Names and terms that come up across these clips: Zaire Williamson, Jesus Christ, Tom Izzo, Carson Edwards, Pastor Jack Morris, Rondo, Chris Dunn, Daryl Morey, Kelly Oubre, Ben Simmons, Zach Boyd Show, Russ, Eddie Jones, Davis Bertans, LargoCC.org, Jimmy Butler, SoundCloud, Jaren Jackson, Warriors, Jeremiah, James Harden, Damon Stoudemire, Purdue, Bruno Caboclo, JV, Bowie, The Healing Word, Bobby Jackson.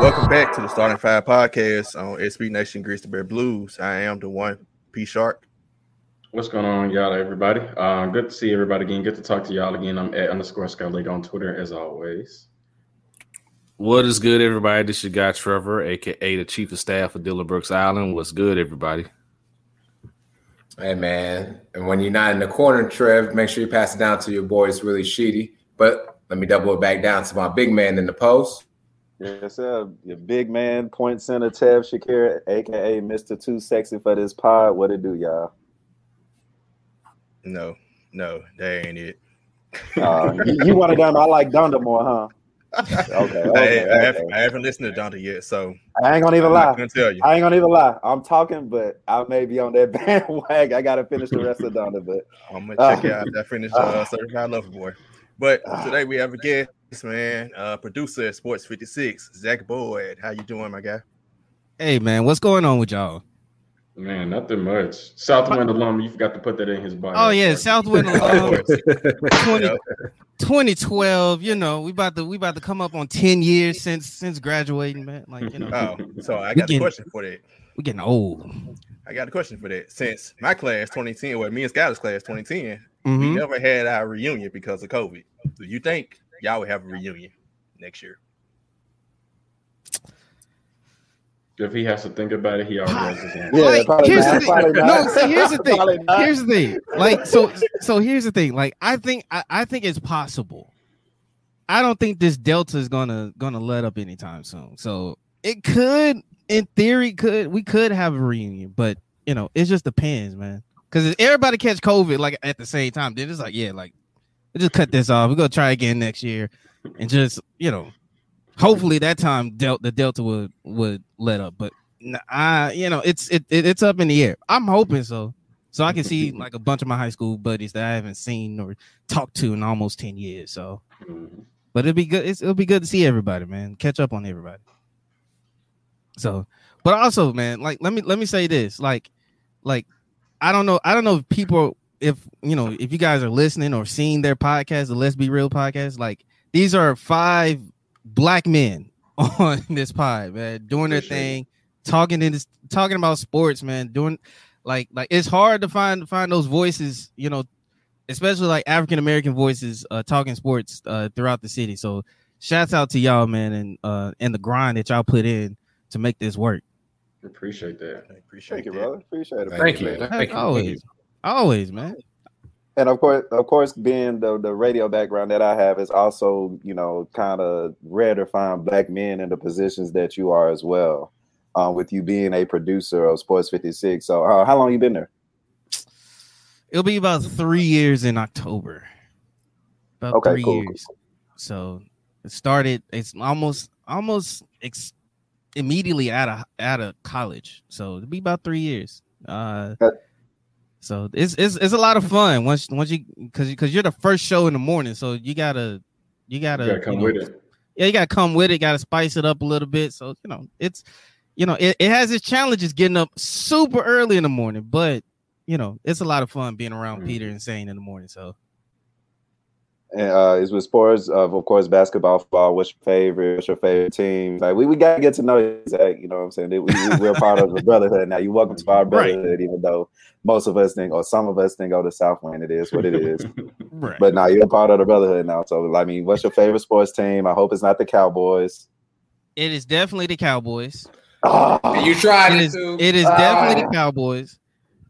Welcome back to the Starting Five Podcast on SB Nation Grizzly Bear Blues. I am the one, P Shark. What's going on, y'all, everybody? Good to see everybody again. Good to talk to y'all again. I'm at @_ScottLake on Twitter, as always. What is good, everybody? This is your guy, Trevor, a.k.a. the Chief of Staff of Dillon Brooks Island. What's good, everybody? Hey, man. And when you're not in the corner, Trev, make sure you pass it down to your boy. It's really shitty. But let me double it back down to my big man in the post. Yes, sir. Your big man, point center, Tev Shakir, a.k.a. Mr. Too Sexy for This Pod. What it do, y'all? No, that ain't it. You want to down? I like Donda more, huh? Okay. I haven't listened to Donda yet, so I ain't going to even lie. I'm talking, but I may be on that bandwagon. I got to finish the rest of Donda, but I'm going to check it out. I finished Certified Lover Boy. But today we have a guest. Yes, man. Producer at Sports 56, Zach Boyd. How you doing, my guy? Hey, man. What's going on with y'all? Man, nothing much. Southwind alum. You forgot to put that in his bio. Oh, yeah. Southwind alum. 2012. You know, we about to come up on 10 years since graduating, man. Like, you know. Oh, so I got a question for that. We're getting old. I got a question for that. Since my class 2010, well, me and Skyler's class 2010, we never had our reunion because of COVID. Do you think y'all would have a reunion next year? If he has to think about it, he already has his answer. Here's the thing. Like, so here's the thing. Like, I think it's possible. I don't think this Delta is gonna let up anytime soon. So it could, in theory, we could have a reunion, but you know, it just depends, man. Because if everybody catch COVID like at the same time, then it's like, yeah, like, just cut this off. We're gonna try again next year, and just, you know, hopefully that time the Delta would let up. But it's up in the air. I'm hoping so. So I can see like a bunch of my high school buddies that I haven't seen or talked to in almost 10 years. So, but it'll be good. It'll be good to see everybody, man. Catch up on everybody. So, but also, man, like let me say this, like I don't know if people. If you know, if you guys are listening or seeing their podcast, the Let's Be Real podcast, like these are 5 black men on this pod, man, doing their thing, talking about sports, man, doing like it's hard to find those voices, you know, especially like African American voices talking sports throughout the city. So shouts out to y'all, man, and the grind that y'all put in to make this work. Appreciate that. Thank you, brother. Appreciate it. Thank you. Thank you. Always, man. And of course, being the radio background that I have is also, you know, kind of rare to find black men in the positions that you are as well. With you being a producer of Sports 56, so how long you been there? It'll be about 3 years in October. About three years. Cool. So it started. It's almost immediately out of college. So it'll be about 3 years. So it's a lot of fun once you because you're the first show in the morning, so you gotta come with it. Yeah, you gotta come with it. Gotta spice it up a little bit. So you know it has its challenges getting up super early in the morning, but you know it's a lot of fun being around Peter and Zane in the morning. So and it's with sports of course basketball, football. What's your favorite? What's your favorite team? Like we gotta get to know you, Zach. You know what I'm saying? We're part of the brotherhood now. You're welcome to our brotherhood, right? Even though most of us think, or some of us think, oh, the Southwind, it is what it is. Right. But now you're part of the brotherhood now. So I mean, what's your favorite sports team? I hope it's not the Cowboys. It is definitely the Cowboys. Oh, you tried it. It is definitely the Cowboys.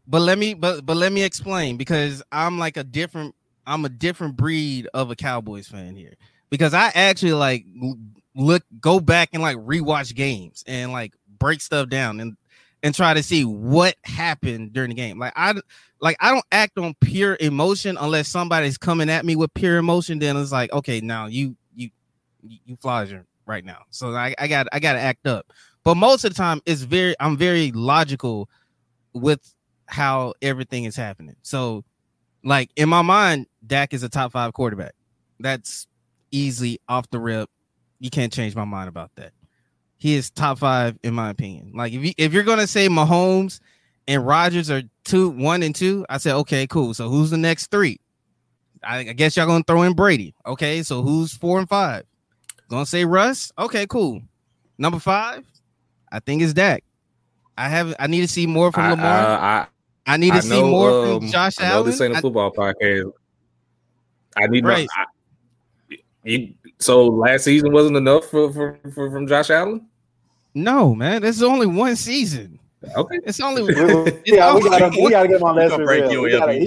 But let me explain, because I'm a different breed of a Cowboys fan here, because I actually like go back and like rewatch games and like break stuff down and try to see what happened during the game. Like I don't act on pure emotion unless somebody's coming at me with pure emotion. Then it's like, okay, now you flogging right now. So I gotta act up. But most of the time I'm very logical with how everything is happening. So like in my mind, Dak is a top 5 quarterback. That's easy off the rip. You can't change my mind about that. He is top 5 in my opinion. Like if you're gonna say Mahomes and Rodgers are 2, 1, and 2, I said okay, cool. So who's the next 3? I guess y'all gonna throw in Brady. Okay, so who's 4 and 5? Gonna say Russ? Okay, cool. Number 5, I think it's Dak. I need to see more from Lamar. I need to see more from Josh Allen. I know this ain't a football podcast. I need right. So last season wasn't enough for from Josh Allen? No, man. This is only one season. Okay. It's only we gotta get my lesson. We gotta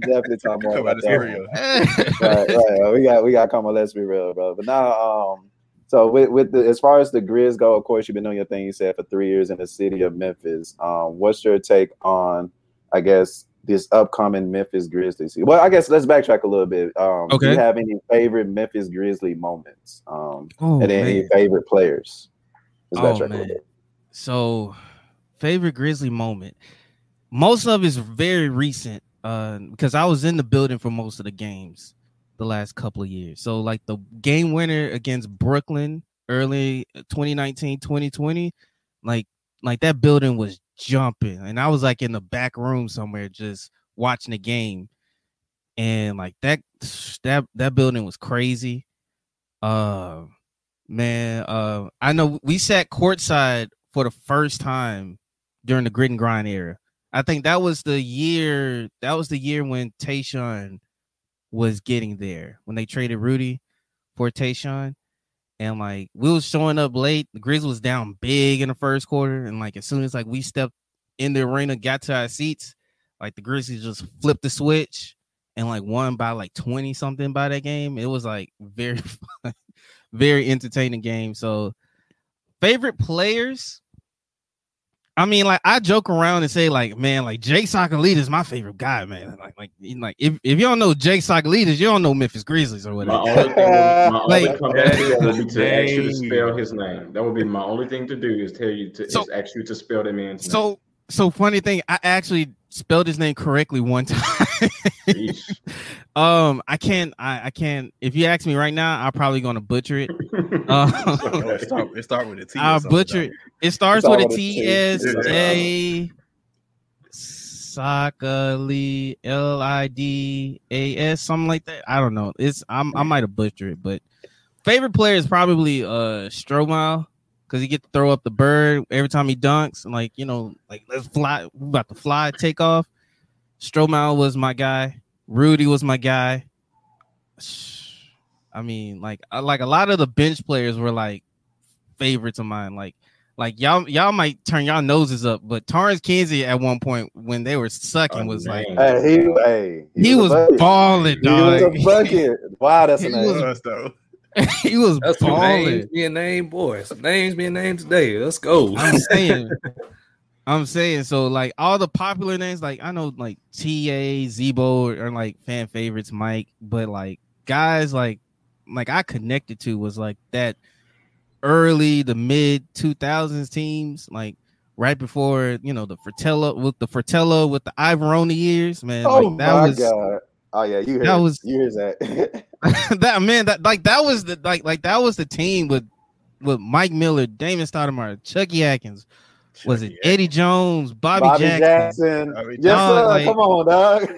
definitely talk more about that. Right. We gotta come on, let's be real, bro. But now so with the, as far as the Grizz go, of course you've been doing your thing you said for 3 years in the city of Memphis. What's your take on I guess this upcoming Memphis Grizzlies? Well, I guess let's backtrack a little bit. Okay. Do you have any favorite Memphis Grizzly moments? And any favorite players? Let's backtrack a little bit. So, favorite Grizzly moment. Most of it's very recent because I was in the building for most of the games the last couple of years. So, like the game winner against Brooklyn early 2019, 2020, like that building was jumping, and I was like in the back room somewhere just watching the game, and like that building was crazy. I know we sat courtside for the first time during the grit and grind era. I think that was the year when Tayshaun was getting there, when they traded Rudy for Tayshaun. And like we was showing up late, the Grizz was down big in the first quarter, and like as soon as like we stepped in the arena, got to our seats, like the Grizzlies just flipped the switch and like won by like 20 something by that game. It was like very fun, very entertaining game. So favorite players, I mean, like I joke around and say like, man, like Jake Sokolita is my favorite guy, man. Like if you don't know Jake Sokolita, you don't know Memphis Grizzlies or whatever. My only comeback would be to ask you to spell his name. That would be my only thing to do is ask you to spell that man's name. So funny thing, I actually spelled his name correctly one time. I can't. If you ask me right now, I'm probably gonna butcher it. It starts with a T. I'll butcher it. It starts with a T. S.J. Sakali L.I.D.A.S. Something like that. I don't know. I might have butchered it, but favorite player is probably Stromile. Because he gets to throw up the bird every time he dunks. And, like, you know, like, let's fly. We're about to fly, take off. Stromile was my guy. Rudy was my guy. I mean, like a lot of the bench players were, like, favorites of mine. Like y'all might turn y'all noses up, but Terrence Kinsey at one point when they were sucking was like, he was balling, dog. He was a bucket. Wow, that's nice though. He was balling. Be a name, boy. Some names being named today. Let's go. I'm saying. So like all the popular names, like I know like T.A. Zebo are like fan favorites, Mike. But like guys like I connected to was like that early the mid 2000s teams, like right before you know the Fratello with the Ivoroni years, man. Oh like, that my was, God. Oh yeah, you heard that. That man, that was the team with Mike Miller, Damon Stoudemire, Chucky Atkins, Eddie Jones, Bobby Jackson. Come on, dog.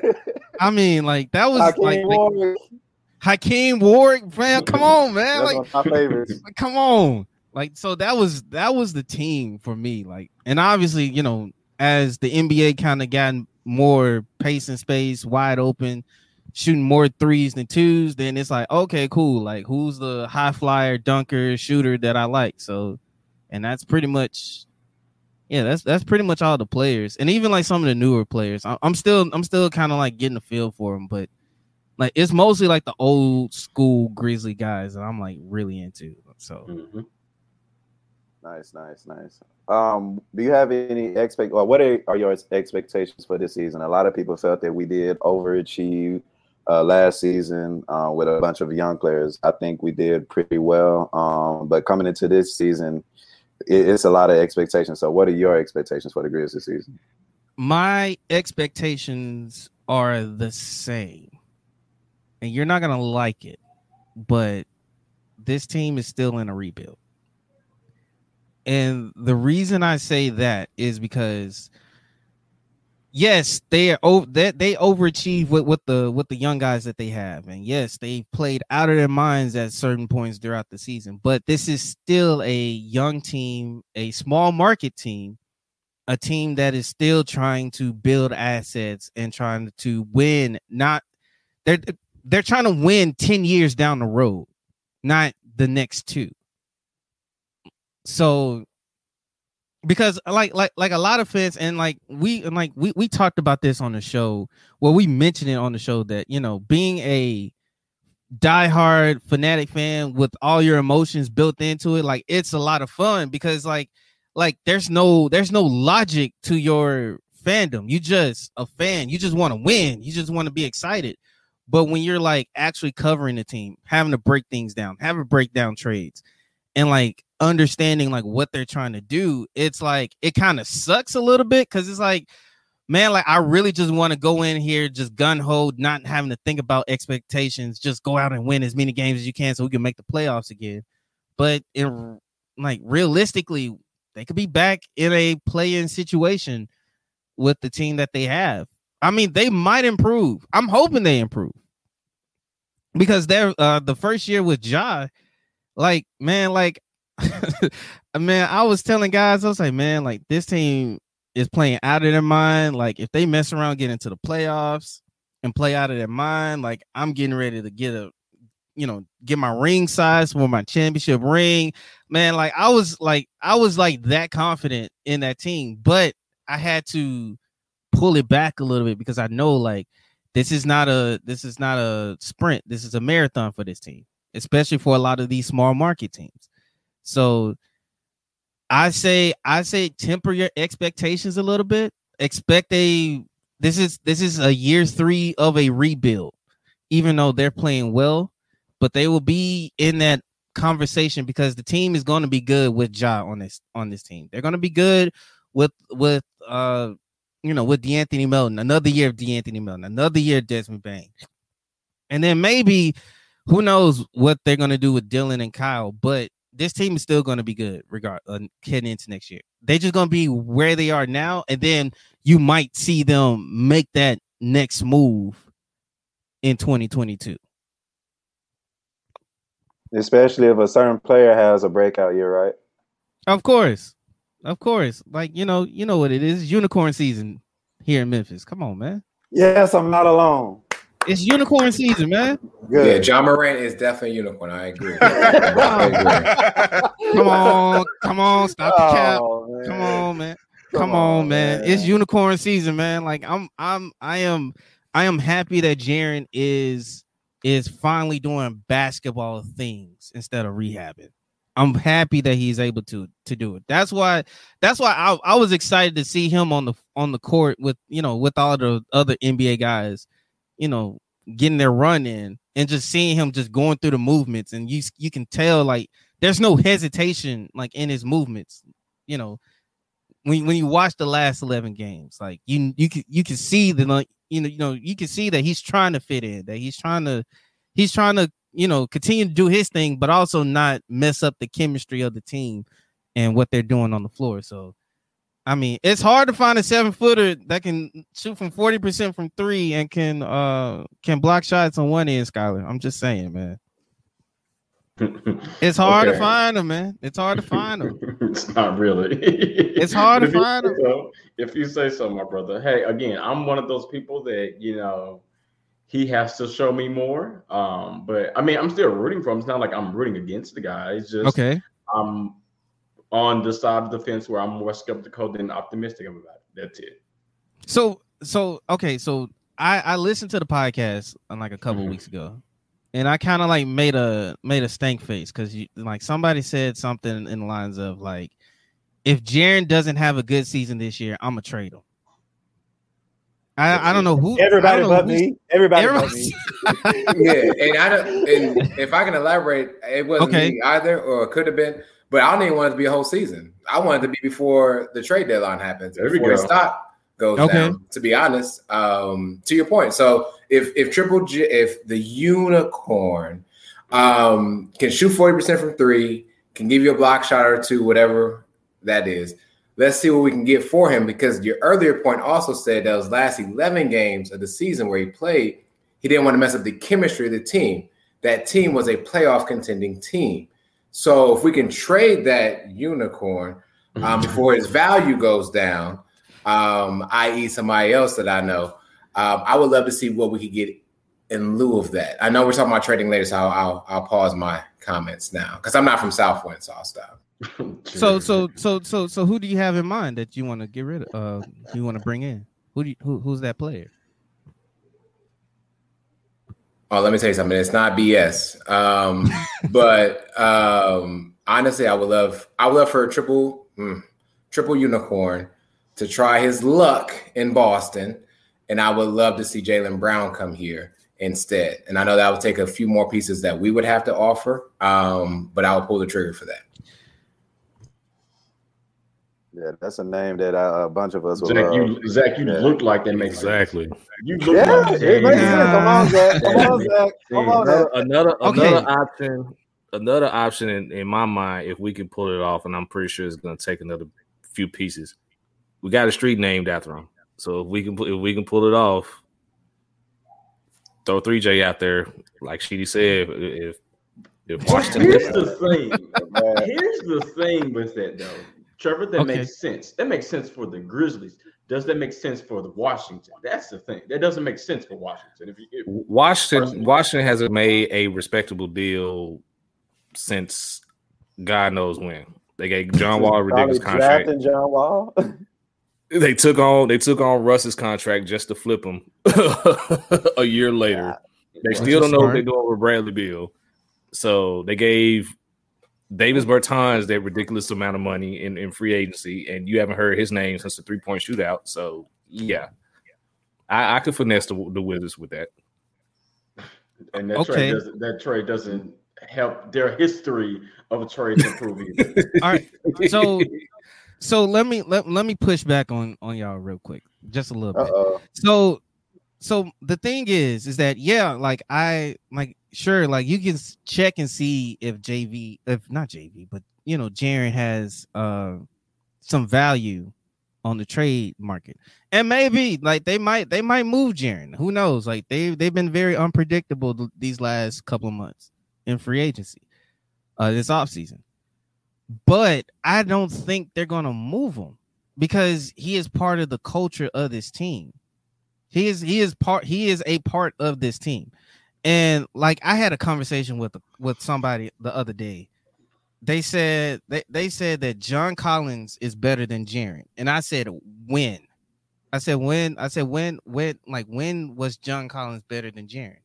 I mean, like that was Hakeem Warwick, man. Come on, man. That's like my favorites. Come on, like so that was the team for me. Like, and obviously, you know, as the NBA kind of gotten more pace and space, wide open, shooting more threes than twos, then it's like, okay, cool. Like, who's the high flyer, dunker, shooter that I like? So, and that's pretty much, yeah, that's pretty much all the players. And even like some of the newer players, I'm still kind of like getting a feel for them, but like, it's mostly like the old school Grizzly guys that I'm like really into. So mm-hmm. Nice. Do you have any what are your expectations for this season? A lot of people felt that we did overachieve last season with a bunch of young players. I think we did pretty well, but coming into this season, it's a lot of expectations. So what are your expectations for the Grizz this season? My expectations are the same, and you're not going to like it, but this team is still in a rebuild. And the reason I say that is because – yes, they overachieve with the young guys that they have, and yes, they played out of their minds at certain points throughout the season. But this is still a young team, a small market team, a team that is still trying to build assets and trying to win. Not they're trying to win 10 years down the road, not the next two. So. Because like a lot of fans and we talked about this on the show. Well, we mentioned it on the show that, you know, being a diehard fanatic fan with all your emotions built into it, like, it's a lot of fun because like there's no logic to your fandom. You just a fan. You just want to win. You just want to be excited. But when you're like actually covering the team, having to break things down, having to break down trades, and like understanding like what they're trying to do, it's like it kind of sucks a little bit because it's like, man, like I really just want to go in here just gun ho, not having to think about expectations, just go out and win as many games as you can so we can make the playoffs again. But in like realistically, they could be back in a play-in situation with the team that they have. I mean, they might improve. I'm hoping they improve because they're the first year with Ja, like, man, like man, I was telling guys, I was like, man, like this team is playing out of their mind. Like if they mess around, get into the playoffs and play out of their mind, like I'm getting ready to get my ring size for my championship ring, man. Like I was like that confident in that team, but I had to pull it back a little bit because I know like this is not a sprint. This is a marathon for this team, especially for a lot of these small market teams. So I say temper your expectations a little bit. Expect this is a year 3 of a rebuild, even though they're playing well, but they will be in that conversation because the team is going to be good with Ja on this team. They're going to be good with De'Anthony Melton, another year of De'Anthony Melton, another year of Desmond Bain. And then maybe who knows what they're going to do with Dillon and Kyle, but this team is still going to be good heading into next year. They're just going to be where they are now, and then you might see them make that next move in 2022. Especially if a certain player has a breakout year, right? Of course. Like, you know what it is. Unicorn season here in Memphis. Come on, man. Yes, I'm not alone. It's unicorn season, man. Good. Yeah, John Morant is definitely a unicorn. I agree. Come on, stop the cap. Man. Come on, man. It's unicorn season, man. Like I am happy that Jaren is finally doing basketball things instead of rehabbing. I'm happy that he's able to do it. That's why I was excited to see him on the court with all the other NBA guys, you know, getting their run in and just seeing him just going through the movements. And you can tell, like, there's no hesitation, like, in his movements. You know, when you watch the last 11 games, like, you can see that, like, you can see that he's trying to fit in, that he's trying to, you know, continue to do his thing, but also not mess up the chemistry of the team and what they're doing on the floor. So, I mean, it's hard to find a 7-footer that can shoot from 40% from 3 and can block shots on one end, Skyler. I'm just saying, man. It's hard to find him, man. It's hard to find him. It's not really. It's hard to find him. So, if you say so, my brother. Hey, again, I'm one of those people that, you know, he has to show me more. But, I mean, I'm still rooting for him. It's not like I'm rooting against the guy. It's just I'm on the side of the fence where I'm more skeptical than optimistic about it. That's it. So I listened to the podcast like a couple weeks ago, and I kind of like made a stank face because like somebody said something in the lines of like, if Jaren doesn't have a good season this year, I'm gonna trade him. I don't know who. Everybody but me. Everybody but me. Yeah, and I don't. And if I can elaborate, it wasn't me either, or it could have been. But I don't even want it to be a whole season. I want it to be before the trade deadline happens, before the stock goes down, to be honest, to your point. So if the unicorn can shoot 40% from 3, can give you a block shot or two, whatever that is, let's see what we can get for him, because your earlier point also said that those last 11 games of the season where he played, he didn't want to mess up the chemistry of the team. That team was a playoff contending team. So if we can trade that unicorn before his value goes down, i.e. somebody else that I know, I would love to see what we could get in lieu of that. I know we're talking about trading later, so I'll pause my comments now because I'm not from Southwind, so I'll stop. So who do you have in mind that you want to get rid of? You want to bring in? Who's that player? Oh, let me tell you something. It's not BS. But honestly, I would love for a triple unicorn to try his luck in Boston, and I would love to see Jaylen Brown come here instead. And I know that would take a few more pieces that we would have to offer, but I would pull the trigger for that. Yeah, that's a name that a bunch of us will Zach, you look like that makes exactly. Sense. You look like that. Come on, Zach. Another option in my mind, if we can pull it off, and I'm pretty sure it's going to take another few pieces. We got a street named after him, so if we can pull it off, throw 3J out there, like Sheedy said, if Washington. Here's the thing with that though. Trevor, that makes sense. That makes sense for the Grizzlies. Does that make sense for the Washington? That's the thing. That doesn't make sense for Washington. Washington hasn't made a respectable deal since God knows when. They gave John Wall a ridiculous contract. John Wall. They took on Russ's contract just to flip him a year later. Yeah. They still don't know what they're doing with Bradley Beal. So they gave Davis Bertans that ridiculous amount of money in free agency, and you haven't heard his name since the three-point shootout. So, yeah, I could finesse the Wizards with that. And that trade doesn't help their history of trades improve either. All right, so let me push back on y'all real quick, just a little bit. Uh-oh. So the thing is that, yeah, like I like. Sure, like you can check and see if Jaren has some value on the trade market, and maybe like they might move Jaren. Who knows? Like they've been very unpredictable these last couple of months in free agency, this offseason. But I don't think they're gonna move him because he is part of the culture of this team. He is a part of this team. And like I had a conversation with somebody the other day. They said that John Collins is better than Jaren. And I said, when? When was John Collins better than Jaren?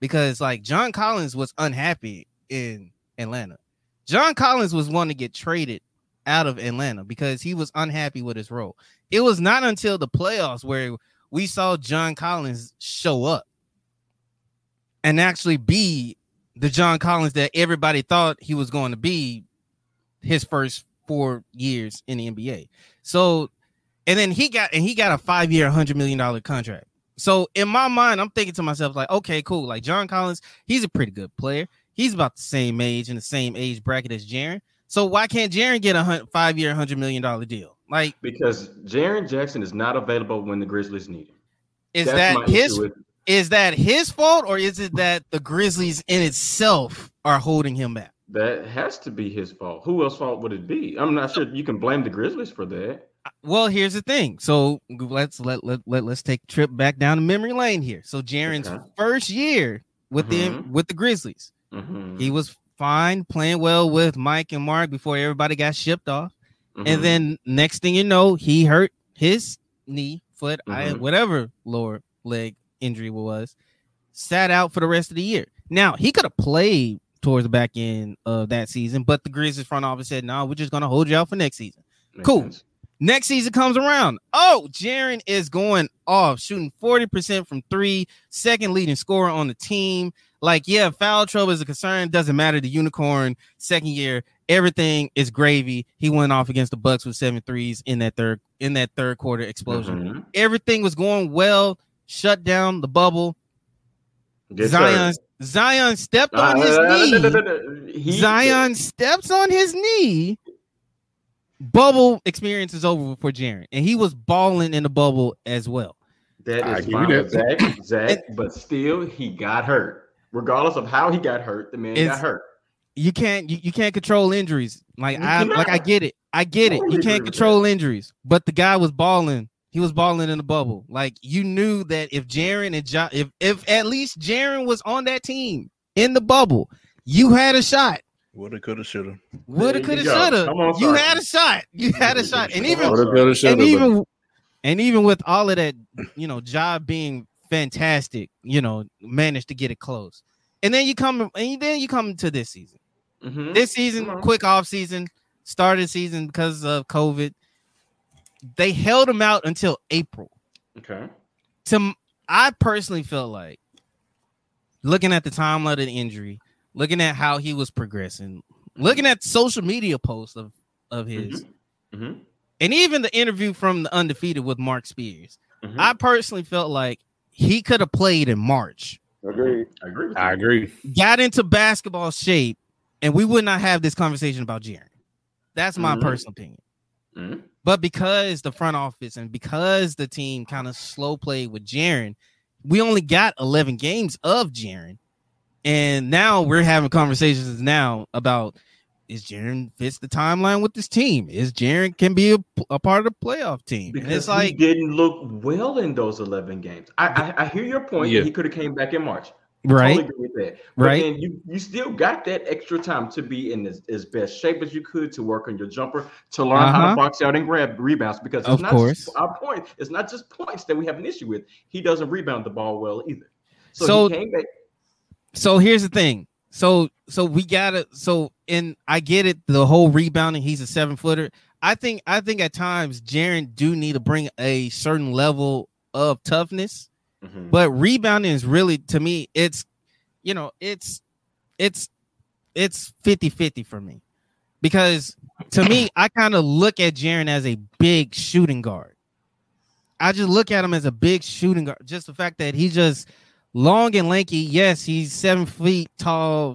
Because like John Collins was unhappy in Atlanta. John Collins was one to get traded out of Atlanta because he was unhappy with his role. It was not until the playoffs where we saw John Collins show up and actually be the John Collins that everybody thought he was going to be his first 4 years in the NBA. So, and then he got a 5-year, $100 million contract. So in my mind, I'm thinking to myself like, okay, cool. Like John Collins, he's a pretty good player. He's about the same age in the same age bracket as Jaren. So why can't Jaren get a 5-year, $100 million deal? Like, because Jaren Jackson is not available when the Grizzlies need him. Is that his fault, or is it that the Grizzlies in itself are holding him back? That has to be his fault. Who else's fault would it be? I'm not sure you can blame the Grizzlies for that. Well, here's the thing. So let's take a trip back down to memory lane here. So Jaren's first year with the Grizzlies, he was fine, playing well with Mike and Mark before everybody got shipped off. Mm-hmm. And then next thing you know, he hurt his knee, foot, eye, whatever lower leg injury was, sat out for the rest of the year. Now, he could have played towards the back end of that season, but the Grizzlies front office said, no, we're just going to hold you out for next season. Makes cool. Sense. Next season comes around. Oh, Jaren is going off, shooting 40% from three, second leading scorer on the team. Like, yeah, foul trouble is a concern. Doesn't matter. The unicorn, second year, everything is gravy. He went off against the Bucks with 7 threes in that third quarter explosion. Mm-hmm. Everything was going well. Shut down the bubble. Zion stepped on his knee. Zion steps on his knee. bubble experience is over for Jaren, and he was balling in the bubble as well. That is fine with Zach, but still, he got hurt. Regardless of how he got hurt, the man got hurt. You can't control injuries. I get it. You can't control injuries, but the guy was balling. He was balling in the bubble. Like, you knew that if Jaren and John, if at least Jaren was on that team in the bubble, you had a shot. Woulda, coulda, shoulda. Woulda, coulda, shoulda. You had a shot. You had a shot, and even with all of that, you know, Ja being fantastic, you know, managed to get it close. And then you come to this season. Mm-hmm. This season, quick off season, started season because of COVID. They held him out until April. Okay. I personally felt like, looking at the timeline of the injury, looking at how he was progressing, looking at social media posts of his, mm-hmm. Mm-hmm. and even the interview from the Undefeated with Mark Spears, mm-hmm. I personally felt like he could have played in March. I agree. Got into basketball shape, and we would not have this conversation about Jaren. That's my mm-hmm. personal opinion. Mm-hmm. But because the front office and because the team kind of slow played with Jaren, we only got 11 games of Jaren. And now we're having conversations now about, is Jaren fits the timeline with this team? Is Jaren can be a part of the playoff team? Because and it's like, he didn't look well in those 11 games. I hear your point. Yeah. He could have came back in March. Right. Totally agree with that. But right. Then you still got that extra time to be in as best shape as you could, to work on your jumper, to learn how to box out and grab rebounds, because it's not just our point. It's not just points that we have an issue with. He doesn't rebound the ball well either. So he came back. So here's the thing. So I get it, the whole rebounding, he's a 7-footer. I think at times Jaren do need to bring a certain level of toughness. Mm-hmm. But rebounding is really, to me, it's 50-50 for me. Because to me, I kind of look at Jaren as a big shooting guard. I just look at him as a big shooting guard. Just the fact that he's just long and lanky. Yes, he's 7 foot tall.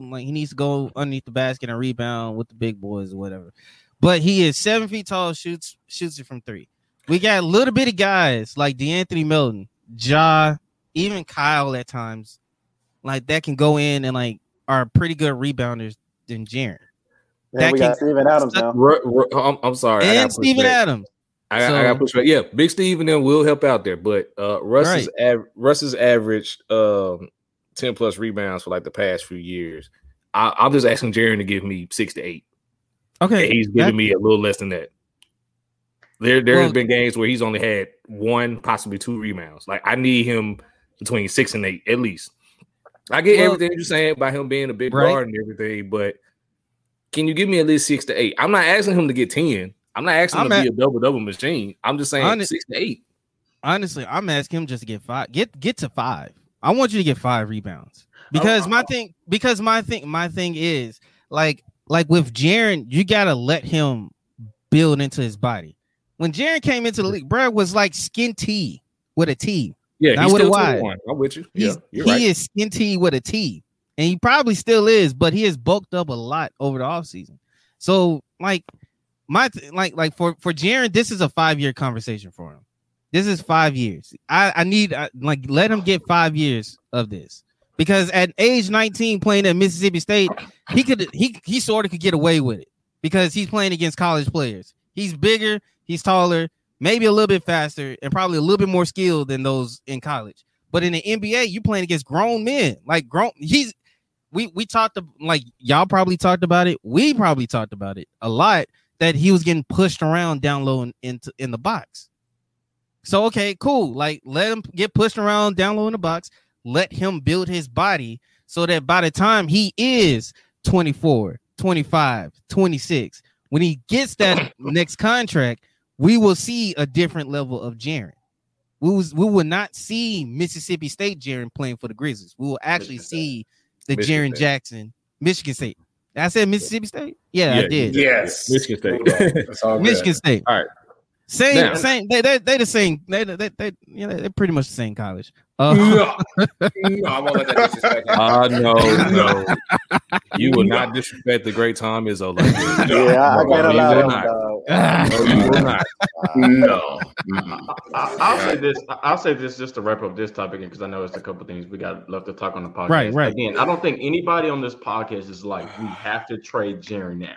Like, he needs to go underneath the basket and rebound with the big boys or whatever. But he is 7 feet tall, shoots it from three. We got little bitty guys like De'Anthony Melton, Ja, even Kyle at times, like, that can go in and like are pretty good rebounders than Jaren. Yeah, we got Steven Adams now. I'm sorry. And Steven Adams. I got to push back. Yeah, Big Steve and them will help out there. But Russ has averaged 10 plus rebounds for like the past few years. I'm just asking Jaren to give me 6 to 8. Okay. And he's giving me a little less than that. There have been games where he's only had one, possibly two rebounds. Like, I need him between 6 and 8 at least. I get everything you're saying about him being a big guard and everything, but can you give me at least 6 to 8? I'm not asking him to get 10. I'm not asking him to be a double-double machine. I'm just saying 6 to 8. Honestly, I'm asking him just to get 5. Get to 5. I want you to get 5 rebounds because my thing is like with Jaren, you gotta let him build into his body. When Jaren came into the league, Brad was like skin T with a T. Yeah, not he's with still a Y. I'm with you. He is skin T with a T. And he probably still is, but he has bulked up a lot over the offseason. So, like, for Jaren, this is a 5-year conversation for him. This is 5 years. I let him get 5 years of this. Because at age 19 playing at Mississippi State, he sort of could get away with it because he's playing against college players. He's bigger. He's taller, maybe a little bit faster, and probably a little bit more skilled than those in college. But in the NBA, you playing against grown men, like grown. We talked to, like, y'all probably talked about it. We probably talked about it a lot, that he was getting pushed around down low in the box. So, okay, cool. Like, let him get pushed around down low in the box. Let him build his body so that by the time he is 24, 25, 26, when he gets that next contract, we will see a different level of Jaren. We will not see Mississippi State Jaren playing for the Grizzlies. We will actually see the Jaren Jackson, Michigan State. I said Mississippi State? Yeah, I did. Yes. Michigan State. That's all Michigan State. All right. Same. They the same. They're pretty much the same college. No, I won't let that disrespect. No. You will not disrespect the great Tom Izzo like this. I'll say this just to wrap up this topic, because I know it's a couple things we got left to talk on the podcast. Right. Again, I don't think anybody on this podcast is like, we have to trade Jaren now.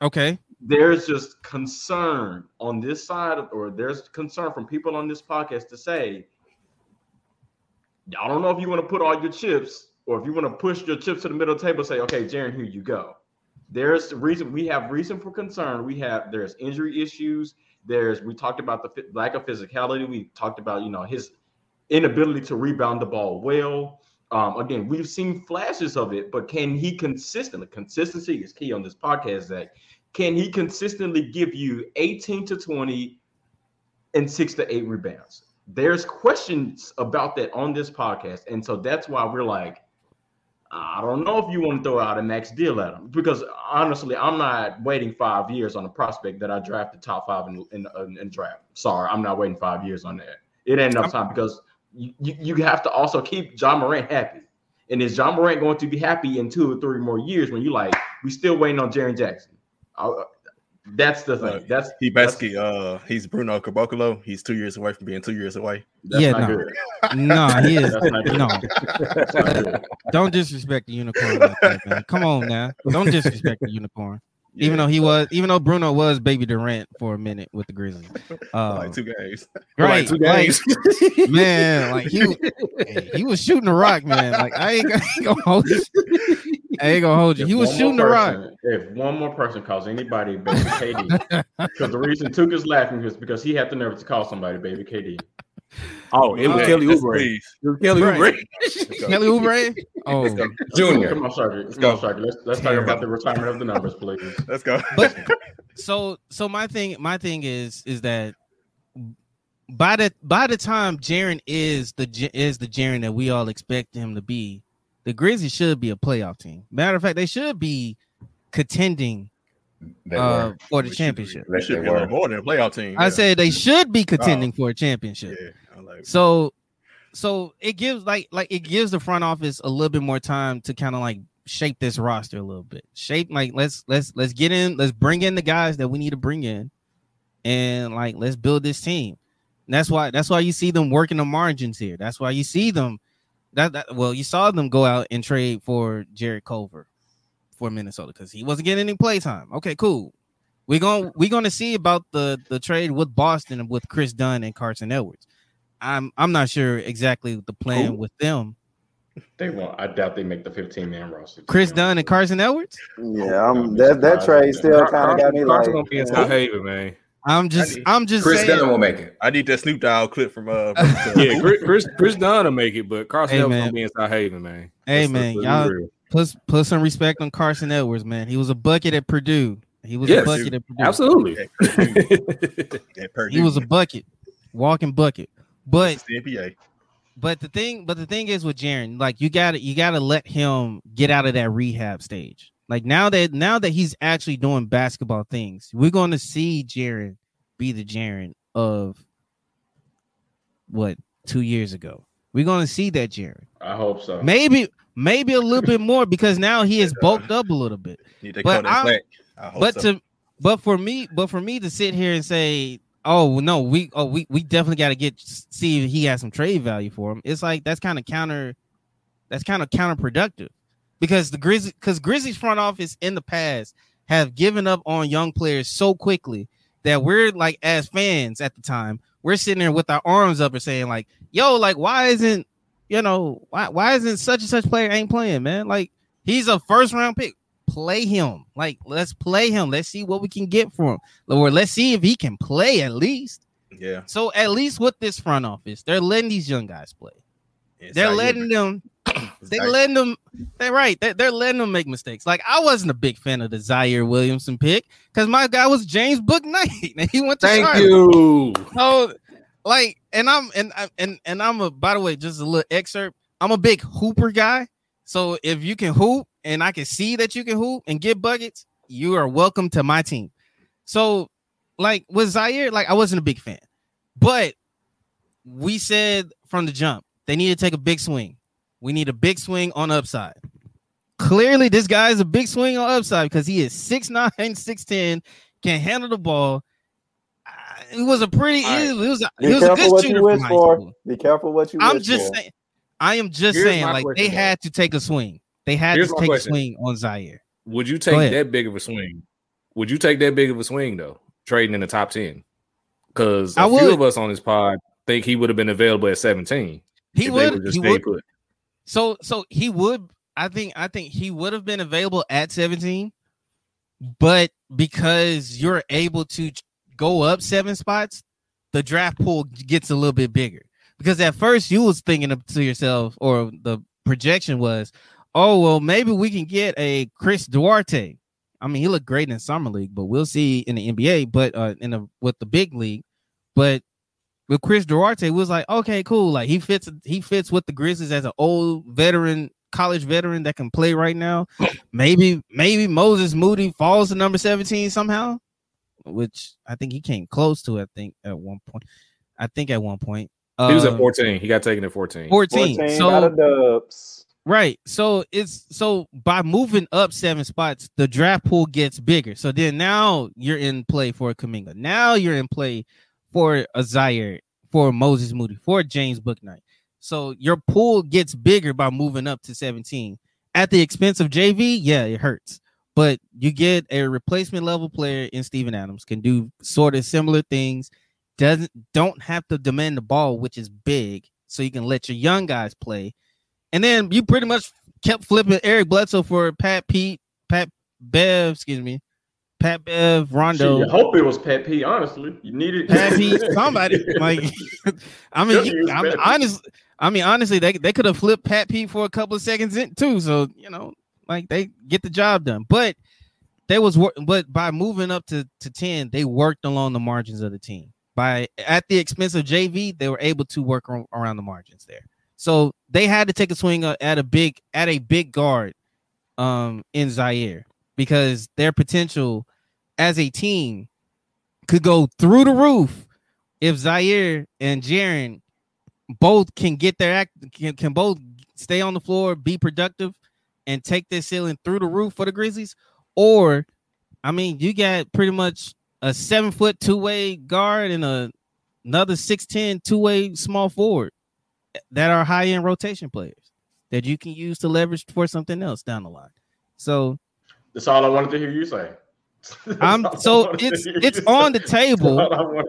Okay. There's just concern on this side, or there's concern from people on this podcast to say, I don't know if you want to put all your chips, or if you want to push your chips to the middle of the table, say, okay, Jaren, here you go. There's the reason we have reason for concern. There's injury issues. We talked about the lack of physicality. We talked about, his inability to rebound the ball well. Again, we've seen flashes of it, but can he consistently? Consistency is key on this podcast, Zach. Can he consistently give you 18 to 20 and 6 to 8 rebounds? There's questions about that on this podcast. And so that's why we're like, I don't know if you want to throw out a max deal at him, because honestly, I'm not waiting 5 years on a prospect that I drafted top 5 in draft. Sorry, I'm not waiting 5 years on that. It ain't enough time, because you have to also keep Ja Morant happy. And is Ja Morant going to be happy in 2 or 3 more years when you're like, we still waiting on Jaren Jackson? That's the thing. He's Bruno Caboclo. He's 2 years away from being 2 years away. He is. Don't disrespect the unicorn like that, man. Come on now. Don't disrespect the unicorn. Yeah. Even though Bruno was Baby Durant for a minute with the Grizzlies, like 2 games, right? Like 2 games, like, man. Like he was shooting a rock, man. Like I ain't gonna hold you. He was shooting a rock. If one more person calls anybody Baby KD, because the reason Tuke is laughing is because he had the nerve to call somebody Baby KD. Oh, it was Kelly Oubre. Kelly Oubre? Oh, Junior. Come on, Sharky. Let's talk about the retirement of the numbers, please. Let's go. But, so my thing is that by the time Jaren is the Jaren that we all expect him to be, the Grizzlies should be a playoff team. Matter of fact, they should be contending for the championship. They should be more than a playoff team. I said they should be contending for a championship. Yeah, so it gives it gives the front office a little bit more time to kind of like shape this roster a little bit. Let's get in. Let's bring in the guys that we need to bring in, and like let's build this team. And that's why you see them working the margins here. That's why you see them. You saw them go out and trade for Jared Culver for Minnesota because he wasn't getting any play time. Okay, cool. We're gonna see about the trade with Boston with Chris Dunn and Carson Edwards. I'm not sure exactly the plan with them. They won't. I doubt they make the 15-man roster. Chris Dunn and Carson Edwards. Yeah, that trade still kind of got me like. Gonna be in South Haven, man. I'm just. Chris Dunn will make it. I need that Snoop Dogg clip from. Chris Dunn will make it, but Carson Edwards gonna be in South Haven, man. Hey man, y'all put some respect on Carson Edwards, man. He was a bucket at Purdue. Absolutely. He was a bucket, walking bucket. But the NBA. But the thing is with Jaren, like you gotta let him get out of that rehab stage. Like now that he's actually doing basketball things, we're going to see Jaren be the Jaren of 2 years ago. We're going to see that Jaren. I hope so. Maybe a little bit more because now he has bulked up a little bit. But for me to sit here and say, oh no, we definitely got to see if he has some trade value for him. It's like that's kind of counterproductive because Grizzlies front office in the past have given up on young players so quickly that we're like, as fans at the time, we're sitting there with our arms up and saying like, yo, like why isn't such and such player ain't playing, man? Like he's a first round pick. Play him. Like let's play him. Let's see what we can get for him. Or let's see if he can play at least. Yeah. So at least with this front office, they're letting these young guys play. They're letting them make mistakes. Like I wasn't a big fan of the Zaire Williamson pick because my guy was James Bouknight and he went to Charlotte. Thank you. So like I'm by the way, just a little excerpt. I'm a big hooper guy. So if you can hoop, and I can see that you can hoop and get buckets, you are welcome to my team. So, like, with Zaire, like, I wasn't a big fan. But we said from the jump, they need to take a big swing. We need a big swing on the upside. Clearly, this guy is a big swing on upside because he is 6'9", 6'10", can handle the ball. It was a pretty right. – it was a good shooter from high school. Be careful what you wish for. I'm just saying, like, they had to take a swing. They had to take a swing on Zaire. Would you take that big of a swing? Would you take that big of a swing, though, trading in the top 10? Because a few of us on this pod think he would have been available at 17. He would. So he would – I think he would have been available at 17, but because you're able to go up 7 spots, the draft pool gets a little bit bigger. Because at first you was thinking to yourself, or the projection was, oh, well, maybe we can get a Chris Duarte. I mean, he looked great in the summer league, but we'll see in the NBA, but with the big league. But with Chris Duarte, we was like, okay, cool. Like he fits with the Grizzlies as an old veteran, college veteran that can play right now. Maybe Moses Moody falls to number 17 somehow, which I think he came close to. I think at one point. He was at 14. He got taken at 14. 14 so, out of dubs. Right. So by moving up 7 spots, the draft pool gets bigger. So then now you're in play for a Kuminga. Now you're in play for a Zaire, for Moses Moody, for James Bouknight. So your pool gets bigger by moving up to 17. At the expense of JV, yeah, it hurts. But you get a replacement level player in Steven Adams, can do sort of similar things, don't have to demand the ball, which is big, so you can let your young guys play. And then you pretty much kept flipping Eric Bledsoe for Pat Bev, Rondo. Gee, I hope it was Pat P. Honestly, you needed Pat P. Somebody like, honestly, they could have flipped Pat P. for a couple of seconds in too. So you know, like they get the job done. But by moving up to 10, they worked along the margins of the team. At the expense of JV, they were able to work around the margins there. So they had to take a swing at a big guard in Zaire, because their potential as a team could go through the roof if Zaire and Jaren both can get their act, can both stay on the floor, be productive, and take this ceiling through the roof for the Grizzlies. Or, I mean, you got pretty much a 7-foot two-way guard and another 6'10" two-way small forward that are high-end rotation players that you can use to leverage for something else down the line. So that's all I wanted to hear you say. It's on the table.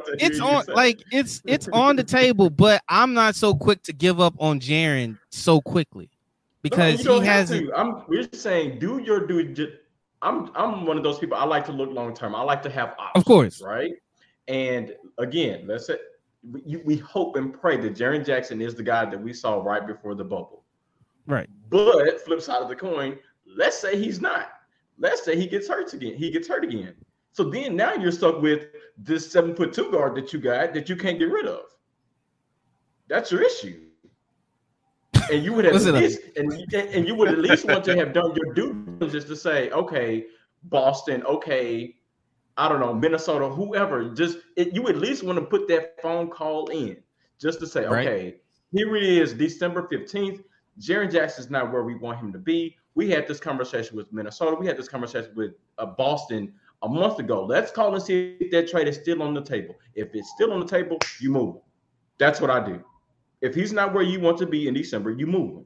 It's on the table, but I'm not so quick to give up on Jaren so quickly because he hasn't. We're saying do your due. I'm one of those people. I like to look long term. I like to have options. Of course, right? And again, let's say. We hope and pray that Jaren Jackson is the guy that we saw right before the bubble. Right. But flip side of the coin, let's say he's not. Let's say he gets hurt again. So then now you're stuck with this 7-foot two guard that you got that you can't get rid of. That's your issue. And you would have at least want to have done your due diligence to say, okay, Boston, okay, I don't know, Minnesota, whoever, you at least want to put that phone call in just to say, right. Okay, here it is, December 15th. Jaren Jackson's not where we want him to be. We had this conversation with Minnesota. We had this conversation with Boston a month ago. Let's call and see if that trade is still on the table. If it's still on the table, you move him. That's what I do. If he's not where you want to be in December, you move him.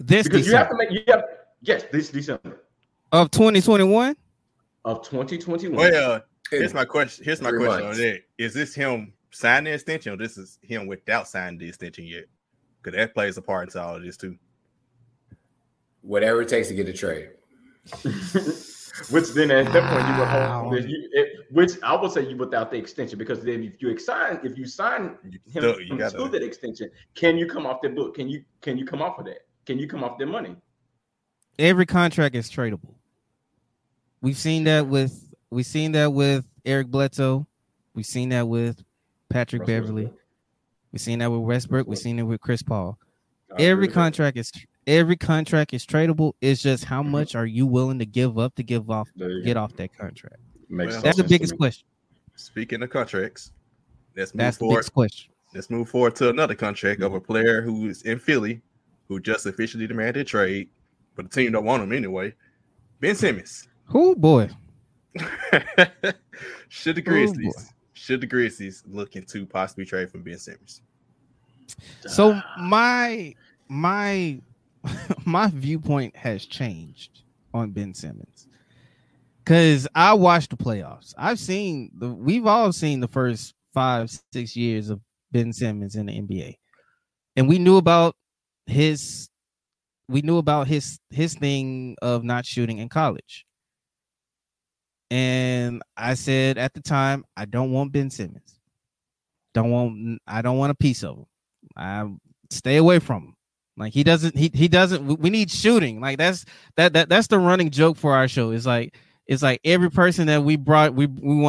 This December. Of 2021? Of 2021. Well, here's my question. On that: is this him signing the extension, or this is him without signing the extension yet? Because that plays a part into all of this too. Whatever it takes to get a trade. Which then at that point which I would say you without the extension, because then if you sign him to that extension, can you come off that book? Can you come off of that? Can you come off that money? Every contract is tradable. We've seen that with Eric Bledsoe. We've seen that with Patrick Beverly. We've seen that with Westbrook. We've seen it with Chris Paul. Every contract is tradable. It's just how much are you willing to give off that contract? That's the biggest question. Speaking of contracts, Let's move forward to another contract of a player who is in Philly, who just officially demanded a trade. but the team don't want him anyway. Ben Simmons. Oh, boy. Should the Grizzlies looking to possibly trade from Ben Simmons? So my viewpoint has changed on Ben Simmons, because I watched the playoffs. We've all seen the first 5-6 years of Ben Simmons in the NBA, and we knew about his thing of not shooting in college. And I said at the time, I don't want Ben Simmons. I don't want a piece of him. I stay away from him. Like he doesn't. We need shooting. Like that's the running joke for our show. It's like every person that we want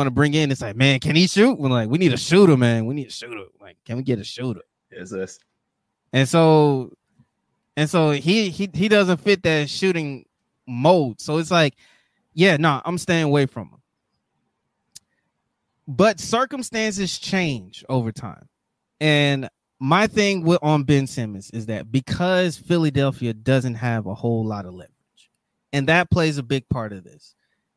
to bring in. It's like, man, can he shoot? We're like, we need a shooter, man. We need a shooter. Like, can we get a shooter? Yes, us. And so he doesn't fit that shooting mold. So it's like, yeah, no, I'm staying away from him. But circumstances change over time. And my thing on Ben Simmons is that because Philadelphia doesn't have a whole lot of leverage, and that plays a big part of this,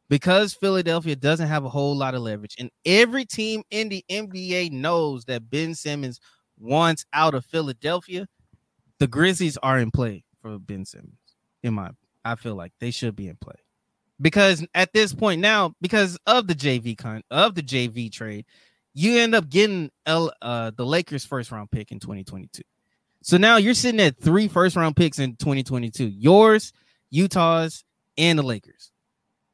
because Philadelphia doesn't have a whole lot of leverage, and every team in the NBA knows that Ben Simmons wants out of Philadelphia, the Grizzlies are in play for Ben Simmons. I feel like they should be in play. Because at this point now, because of the JV trade, you end up getting the Lakers' first-round pick in 2022. So now you're sitting at 3 first-round picks in 2022. Yours, Utah's, and the Lakers.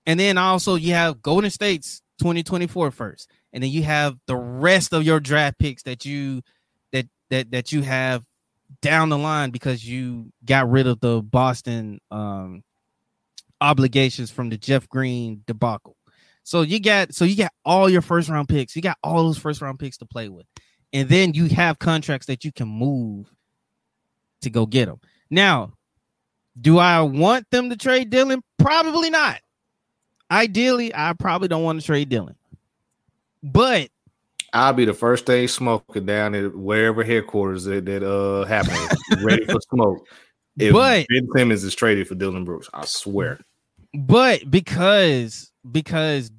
And then also you have Golden State's 2024 first. And then you have the rest of your draft picks that you you have down the line because you got rid of the Boston obligations from the Jeff Green debacle. So you got all your first round picks. You got all those first round picks to play with. And then you have contracts that you can move to go get them. Now, do I want them to trade Dillon? Probably not. Ideally, I probably don't want to trade Dillon. But I'll be the first thing smoking down at wherever headquarters that happens, ready for smoke. But Ben Simmons is traded for Dillon Brooks, I swear. But because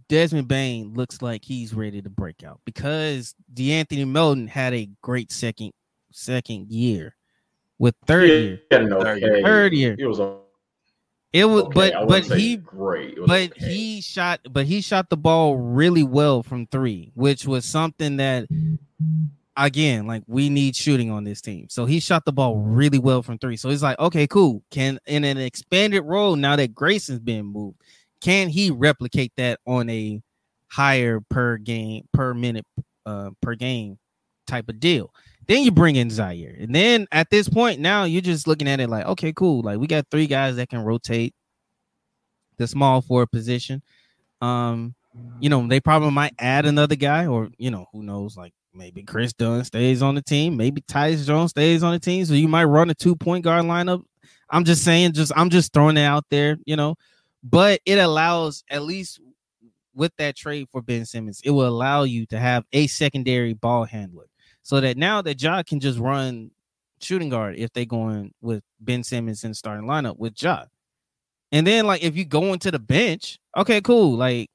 Desmond Bain looks like he's ready to break out, because De'Anthony Melton had a great second year with third year. Third year. It was okay, he shot the ball really well from 3, which was something that, again, like, we need shooting on this team. So he shot the ball really well from 3. So he's like, okay, cool. Can, in an expanded role now that Grayson's been moved, can he replicate that on a higher per minute per game type of deal? Then you bring in Zaire. And then at this point now, you're just looking at it like, okay, cool. Like, we got 3 guys that can rotate the small forward position. They probably might add another guy, or, who knows? Like, maybe Chris Dunn stays on the team. Maybe Tyus Jones stays on the team. So you might run a 2-point guard lineup. I'm just saying, I'm just throwing it out there, But it allows, at least with that trade for Ben Simmons, it will allow you to have a secondary ball handler. So that now that Ja can just run shooting guard if they're going with Ben Simmons in the starting lineup with Ja. And then, like, if you go into the bench, okay, cool. Like,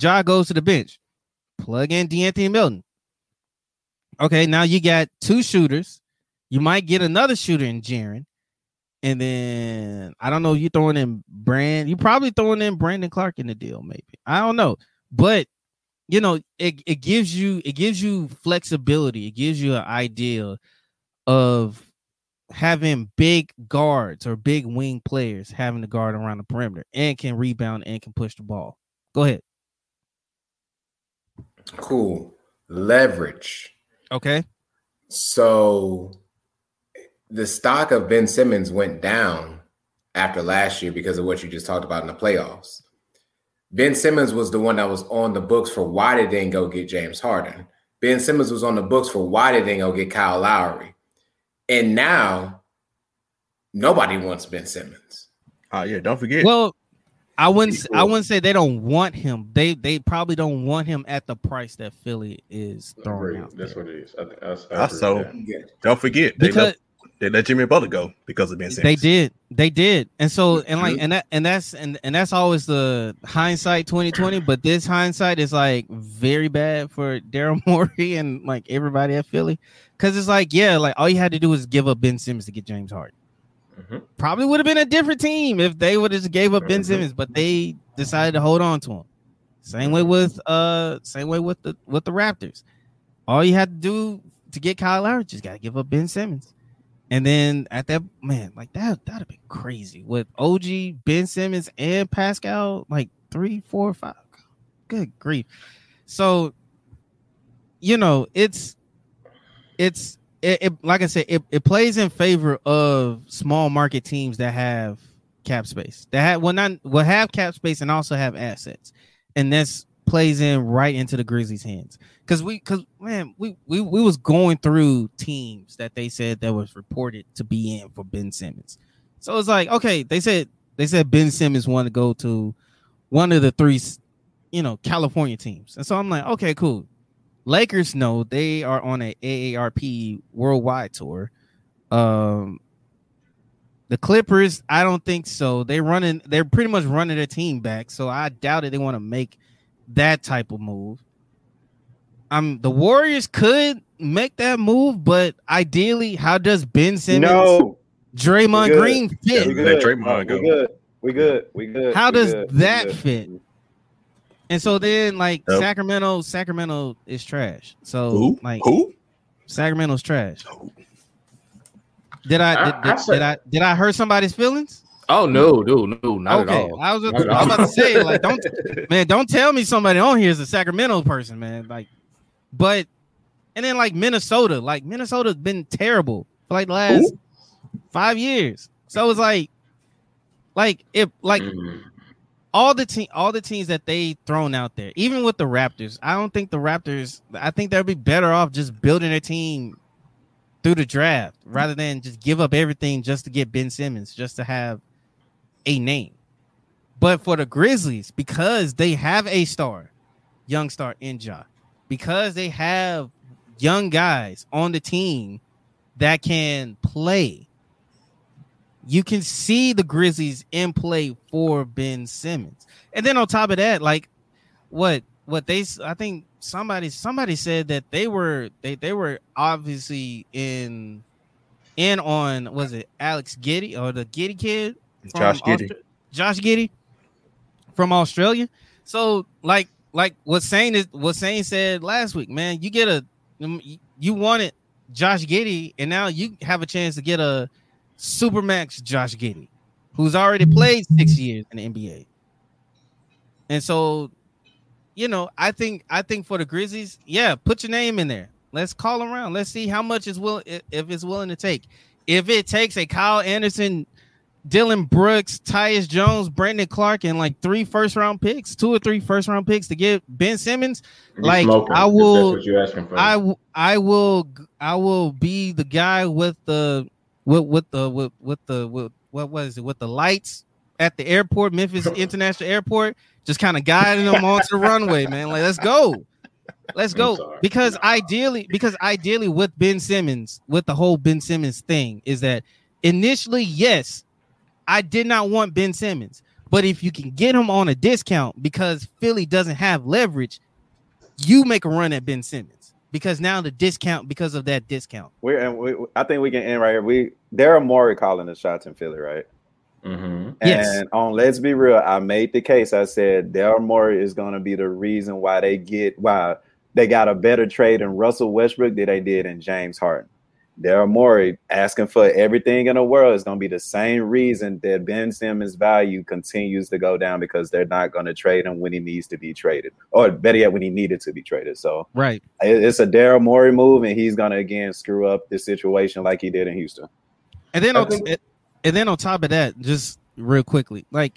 Ja goes to the bench. Plug in De'Anthony Melton. Okay, now you got 2 shooters. You might get another shooter in Jaren. And then, I don't know, you're probably throwing in Brandon Clark in the deal, maybe. I don't know. But it gives you flexibility. It gives you an idea of having big guards or big wing players having the guard around the perimeter and can rebound and can push the ball. Go ahead. Cool. Leverage. Okay. So the stock of Ben Simmons went down after last year because of what you just talked about in the playoffs. Ben Simmons was the one that was on the books for why they didn't go get James Harden. Ben Simmons was on the books for why they didn't go get Kyle Lowry. And now nobody wants Ben Simmons. Oh, yeah, don't forget. Well, I wouldn't say they don't want him. They probably don't want him at the price that Philly is throwing out. That's what it is. I also don't forget. Because They let Jimmy Butler go because of Ben Simmons. They did. And so, and like, and that's always the hindsight 2020. But this hindsight is like very bad for Daryl Morey and like everybody at Philly, because it's like, yeah, like all you had to do was give up Ben Simmons to get James Harden. Mm-hmm. Probably would have been a different team if they would have just gave up Ben Simmons, but they decided to hold on to him. Same way with the Raptors. All you had to do to get Kyle Lowry, just gotta give up Ben Simmons. And then at that, man, like that'd have been crazy with OG, Ben Simmons, and Pascal, like 3, 4, 5. Good grief. So, you know, it like I said, it plays in favor of small market teams that have cap space. That have cap space and also have assets. And this plays in right into the Grizzlies' hands. Because we was going through teams that they said that was reported to be in for Ben Simmons. So it's like, okay, they said Ben Simmons wanted to go to one of the three, you know, California teams. And so I'm like, okay, cool. Lakers know they are on an AARP worldwide tour. The Clippers, I don't think so. They're pretty much running their team back. So I doubt it. They want to make that type of move. The Warriors could make that move, but ideally, how does Ben Simmons, Draymond Green fit? Yeah, we good. How does that fit? And so then, like, nope. Sacramento is trash. So, who? Sacramento's trash. Did I hurt somebody's feelings? Oh no, not at all. I was about to say, like, don't tell me somebody on here is a Sacramento person, man. Like, but and then like Minnesota, like Minnesota's been terrible for like the last 5 years. So it's like. All the teams that they thrown out there, even with the Raptors, I don't think the Raptors. I think they'd be better off just building their team through the draft rather than just give up everything just to get Ben Simmons, just to have a name. But for the Grizzlies, because they have a young star in Ja, because they have young guys on the team that can play. You can see the Grizzlies in play for Ben Simmons. And then on top of that, like I think somebody said that they were obviously in on, was it Alex Giddey or the Giddey kid? Josh Giddey from Australia. So like what Sane said last week, man, you wanted Josh Giddey and now you have a chance to get a Supermax Josh Giddey, who's already played 6 years in the NBA. And so, you know, I think for the Grizzlies, yeah, put your name in there. Let's call around. Let's see how much it's willing to take. If it takes a Kyle Anderson, Dillon Brooks, Tyus Jones, Brandon Clark, and like 3 first-round picks, 2 or 3 first-round picks to get Ben Simmons, like smoking, I will be the guy with the lights at the airport, Memphis International Airport, just kind of guiding them onto the runway, man. Like, let's go. Because ideally with Ben Simmons, with the whole Ben Simmons thing, is that initially, yes, I did not want Ben Simmons, but if you can get him on a discount because Philly doesn't have leverage, you make a run at Ben Simmons. Because now the discount, because of that discount. I think we can end right here. Daryl Morey calling the shots in Philly, right? Mm-hmm. And let's be real, I made the case. I said Daryl Morey is going to be the reason why they got a better trade in Russell Westbrook than they did in James Harden. Daryl Morey asking for everything in the world is going to be the same reason that Ben Simmons' value continues to go down, because they're not going to trade him when he needs to be traded, or better yet, when he needed to be traded. So right, it's a Daryl Morey move, and he's going to again screw up the situation like he did in Houston. And then on top of that, just real quickly, like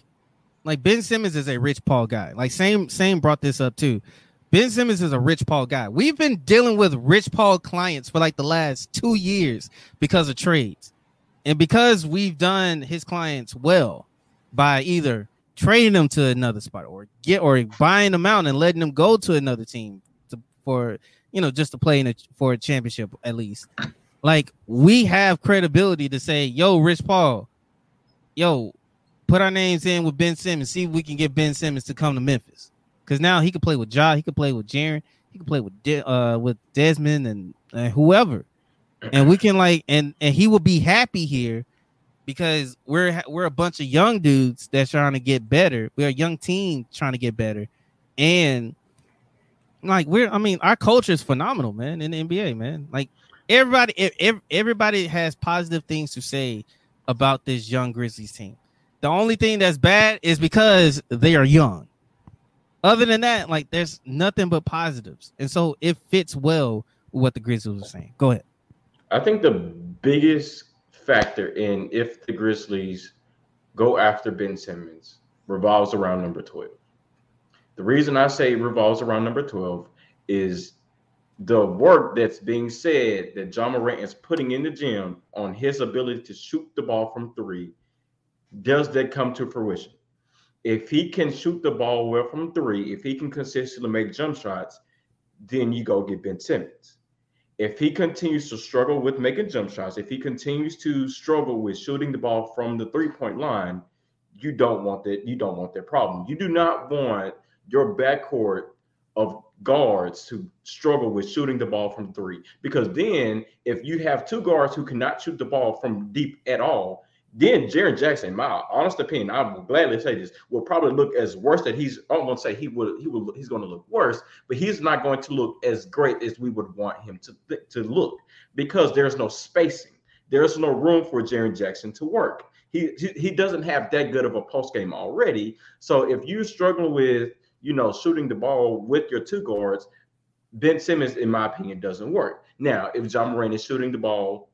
Ben Simmons is a Rich Paul guy. Like Same brought this up too. Ben Simmons is a Rich Paul guy. We've been dealing with Rich Paul clients for like the last 2 years because of trades. And because we've done his clients well by either trading them to another spot or buying them out and letting them go to another team for, you know, just to play for a championship at least. Like, we have credibility to say, yo, Rich Paul, yo, put our names in with Ben Simmons. See if we can get Ben Simmons to come to Memphis. Because now he could play with Ja, he could play with Jaren, he could play with Desmond and whoever. And we can like, and he will be happy here because we're a bunch of young dudes that's trying to get better. We're a young team trying to get better. And like, our culture is phenomenal, man, in the NBA, man. Like, everybody has positive things to say about this young Grizzlies team. The only thing that's bad is because they are young. Other than that, like, there's nothing but positives. And so it fits well with what the Grizzlies are saying. Go ahead. I think the biggest factor in if the Grizzlies go after Ben Simmons revolves around number 12. The reason I say revolves around number 12 is the work that's being said that John Morant is putting in the gym on his ability to shoot the ball from three. Does that come to fruition? If he can shoot the ball well from three, if he can consistently make jump shots, then you go get Ben Simmons. If he continues to struggle with making jump shots, if he continues to struggle with shooting the ball from the three-point line, you don't want that. You don't want that problem. You do not want your backcourt of guards to struggle with shooting the ball from three, because then if you have two guards who cannot shoot the ball from deep at all, then Jaren Jackson, my honest opinion, I will gladly say this, will probably look as worse that he's. I won't say he will. He's going to look worse, but he's not going to look as great as we would want him to look, because there's no spacing. There's no room for Jaren Jackson to work. He doesn't have that good of a post game already. So if you're struggling with, you know, shooting the ball with your two guards, Ben Simmons, in my opinion, doesn't work. Now, if John Morant is shooting the ball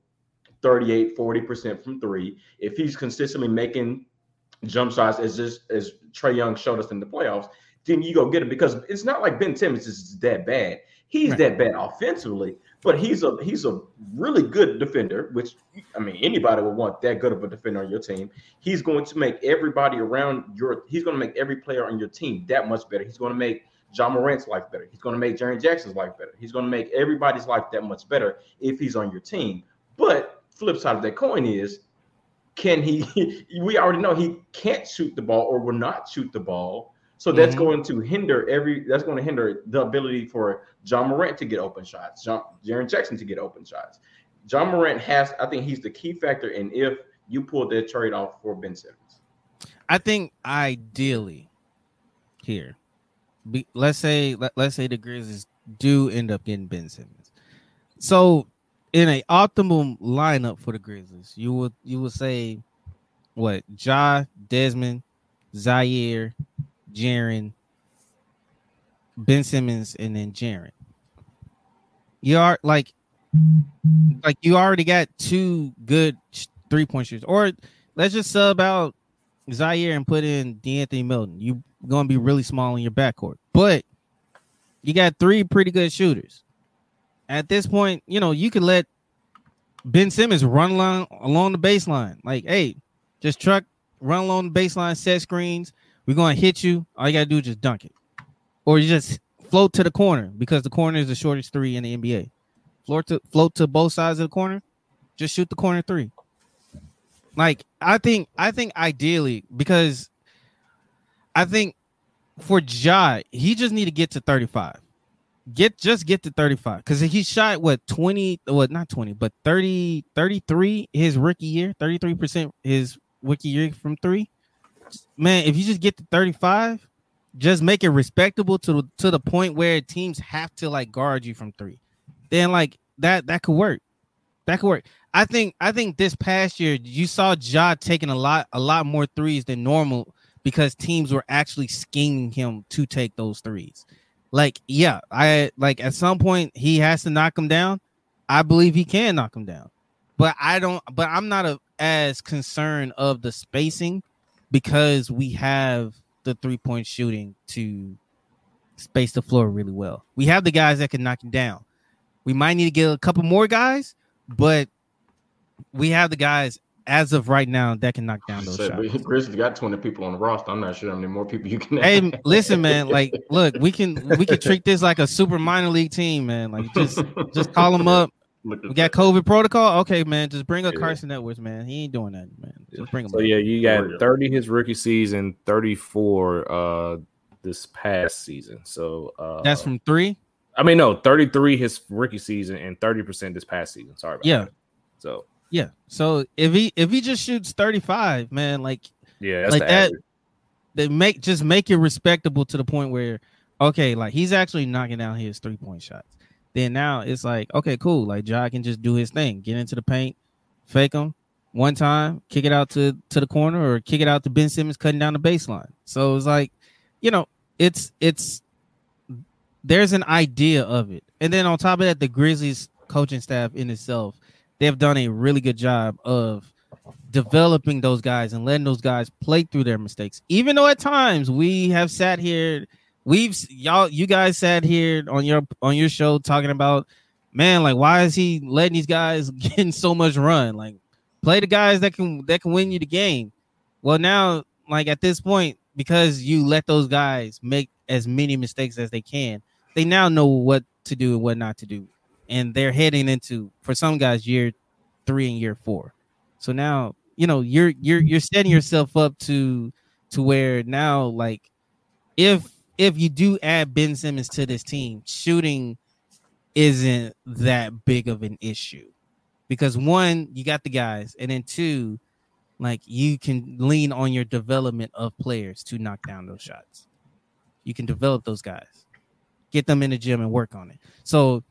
38-40% from three, if he's consistently making jump shots as Trae Young showed us in the playoffs, then you go get him, because it's not like Ben Simmons is that bad. He's right. That bad offensively, but he's a really good defender, which, I mean, anybody would want that good of a defender on your team. He's going to make everybody around he's going to make every player on your team that much better. He's going to make John Morant's life better. He's going to make Jaren Jackson's life better. He's going to make everybody's life that much better if he's on your team. But flip side of that coin is, can he? We already know he can't shoot the ball or will not shoot the ball, so that's going to hinder that's going to hinder the ability for John Morant to get open shots, Jaren Jackson to get open shots. John Morant has, I think, he's the key factor in if you pull that trade off for Ben Simmons. I think ideally here, let's say the Grizzlies do end up getting Ben Simmons, so. In an optimum lineup for the Grizzlies, you would say what? Ja, Desmond, Zaire, Jaren, Ben Simmons, and then Jaren. You are like you already got two good 3-point shooters. Or let's just sub out Zaire and put in De'Anthony Melton. You're gonna be really small in your backcourt, but you got three pretty good shooters. At this point, you know, you could let Ben Simmons run along the baseline. Like, hey, just run along the baseline, set screens. We're going to hit you. All you got to do is just dunk it. Or you just float to the corner, because the corner is the shortest three in the NBA. Float to both sides of the corner. Just shoot the corner three. Like, I think ideally, because I think for Ja, he just need to get to 35. Get to 35, because he shot 33 his rookie year, 33% his rookie year from three. Man, if you just get to 35, just make it respectable to the point where teams have to like guard you from three. Then like that could work. That could work. I think this past year you saw Ja taking a lot more threes than normal, because teams were actually scheming him to take those threes. Like, yeah, I like at some point he has to knock him down. I believe he can knock him down, but I'm not as concerned of the spacing, because we have the 3-point shooting to space the floor really well. We have the guys that can knock him down. We might need to get a couple more guys, but we have the guys as of right now that can knock down those shots. Grizzlies got 20 people on the roster. I'm not sure how many more people you can add. Hey, listen, man, like, look, we can treat this like a super minor league team, man. Like, just call them up. We got COVID protocol. Okay, man, just bring up Carson Edwards, man. He ain't doing that, man. Just bring him. So you got 30 his rookie season, 34 this past season. So that's from 3. I mean, no, 33 his rookie season and 30% this past season. Sorry about that. So yeah, so if he just shoots 35, man, like that's like that. Average. They make it respectable to the point where, okay, like he's actually knocking down his 3-point shots. Then now it's like, okay, cool. Like Ja can just do his thing, get into the paint, fake him one time, kick it out to the corner, or kick it out to Ben Simmons cutting down the baseline. So it's like, you know, it's there's an idea of it. And then on top of that, the Grizzlies coaching staff in itself, they've done a really good job of developing those guys and letting those guys play through their mistakes. Even though at times we have sat here, you guys sat here on your show talking about, man, like why is he letting these guys getting so much run? Like play the guys that can win you the game. Well, now like at this point, because you let those guys make as many mistakes as they can, they now know what to do and what not to do, and they're heading into, for some guys, year 3 and year 4. So now, you know, you're setting yourself up to where now, like if you do add Ben Simmons to this team, shooting isn't that big of an issue because, one, you got the guys, and then, two, like you can lean on your development of players to knock down those shots. You can develop those guys, get them in the gym and work on it. So,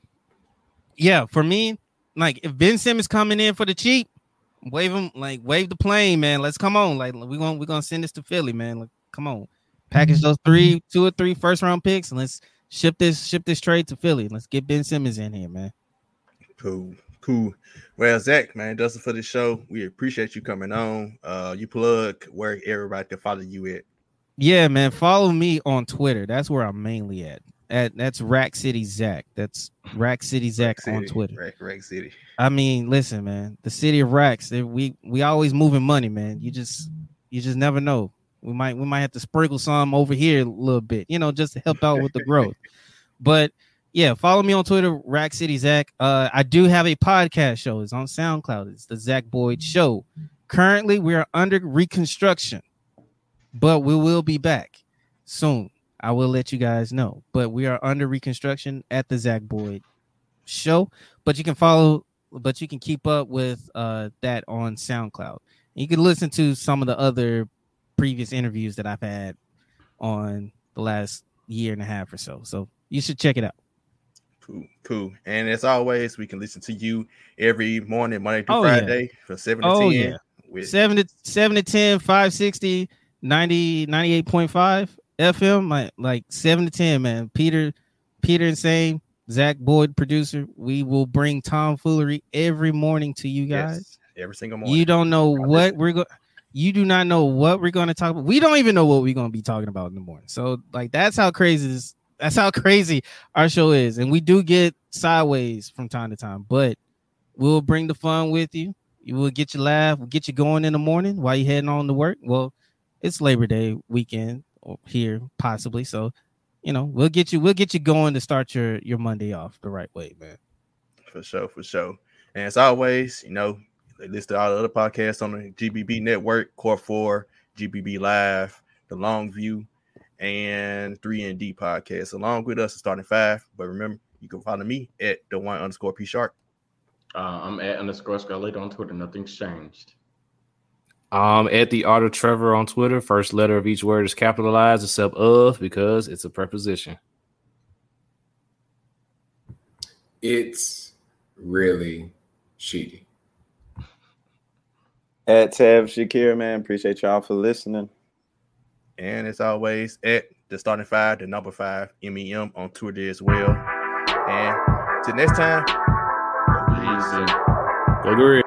yeah, for me, like if Ben Simmons coming in for the cheap, wave him, like wave the plane, man. Let's come on, like we're gonna send this to Philly, man. Like come on. Package those 2 or 3 first-round picks, and let's ship this trade to Philly. Let's get Ben Simmons in here, man. Cool. Well, Zach, man, that's it for the show. We appreciate you coming on. You plug where everybody can follow you at. Yeah, man, follow me on Twitter. That's where I'm mainly at. That's Rack City Zach. That's Rack City Zach on Twitter. Rack City. I mean, listen, man, the city of racks. We always moving money, man. You just never know. We might have to sprinkle some over here a little bit, you know, just to help out with the growth. But yeah, follow me on Twitter, Rack City Zach. I do have a podcast show. It's on SoundCloud. It's the Zach Boyd Show. Currently, we are under reconstruction, but we will be back soon. I will let you guys know. But we are under reconstruction at the Zach Boyd Show. But you can keep up with that on SoundCloud. You can listen to some of the other previous interviews that I've had on the last year and a half or so. So you should check it out. Cool. And as always, we can listen to you every morning, Monday through Friday from 7 to 10. Yeah. With 7 to 10, 560, 90, 98.5 FM. Like 7 to 10, man. Peter Insane, Zach Boyd, producer. We will bring tomfoolery every morning to you guys. Yes, every single morning. You do not know what we're going to talk about. We don't even know what we're going to be talking about in the morning. So, like, that's how crazy our show is. And we do get sideways from time to time, but we'll bring the fun with you. You will get your laugh. We'll get you going in the morning while you're heading on to work. Well, it's Labor Day weekend here, possibly. So, you know, we'll get you going to start your Monday off the right way, man. For sure. And as always, you know, they listed all the other podcasts on the GBB Network, Core 4, GBB Live, The Long View, and 3ND Podcast. Along with us, Starting 5. But remember, you can follow me at the1_P_Shark. I'm at _Scarlett on Twitter. Nothing's changed. I'm at the Art of Trevor on Twitter. First letter of each word is capitalized except of, because it's a preposition. It's really shitty. At Tab Shakir, man. Appreciate y'all for listening. And as always, at the Starting 5, the number 5, MEM on Twitter as well. And till next time, go Grizzlies.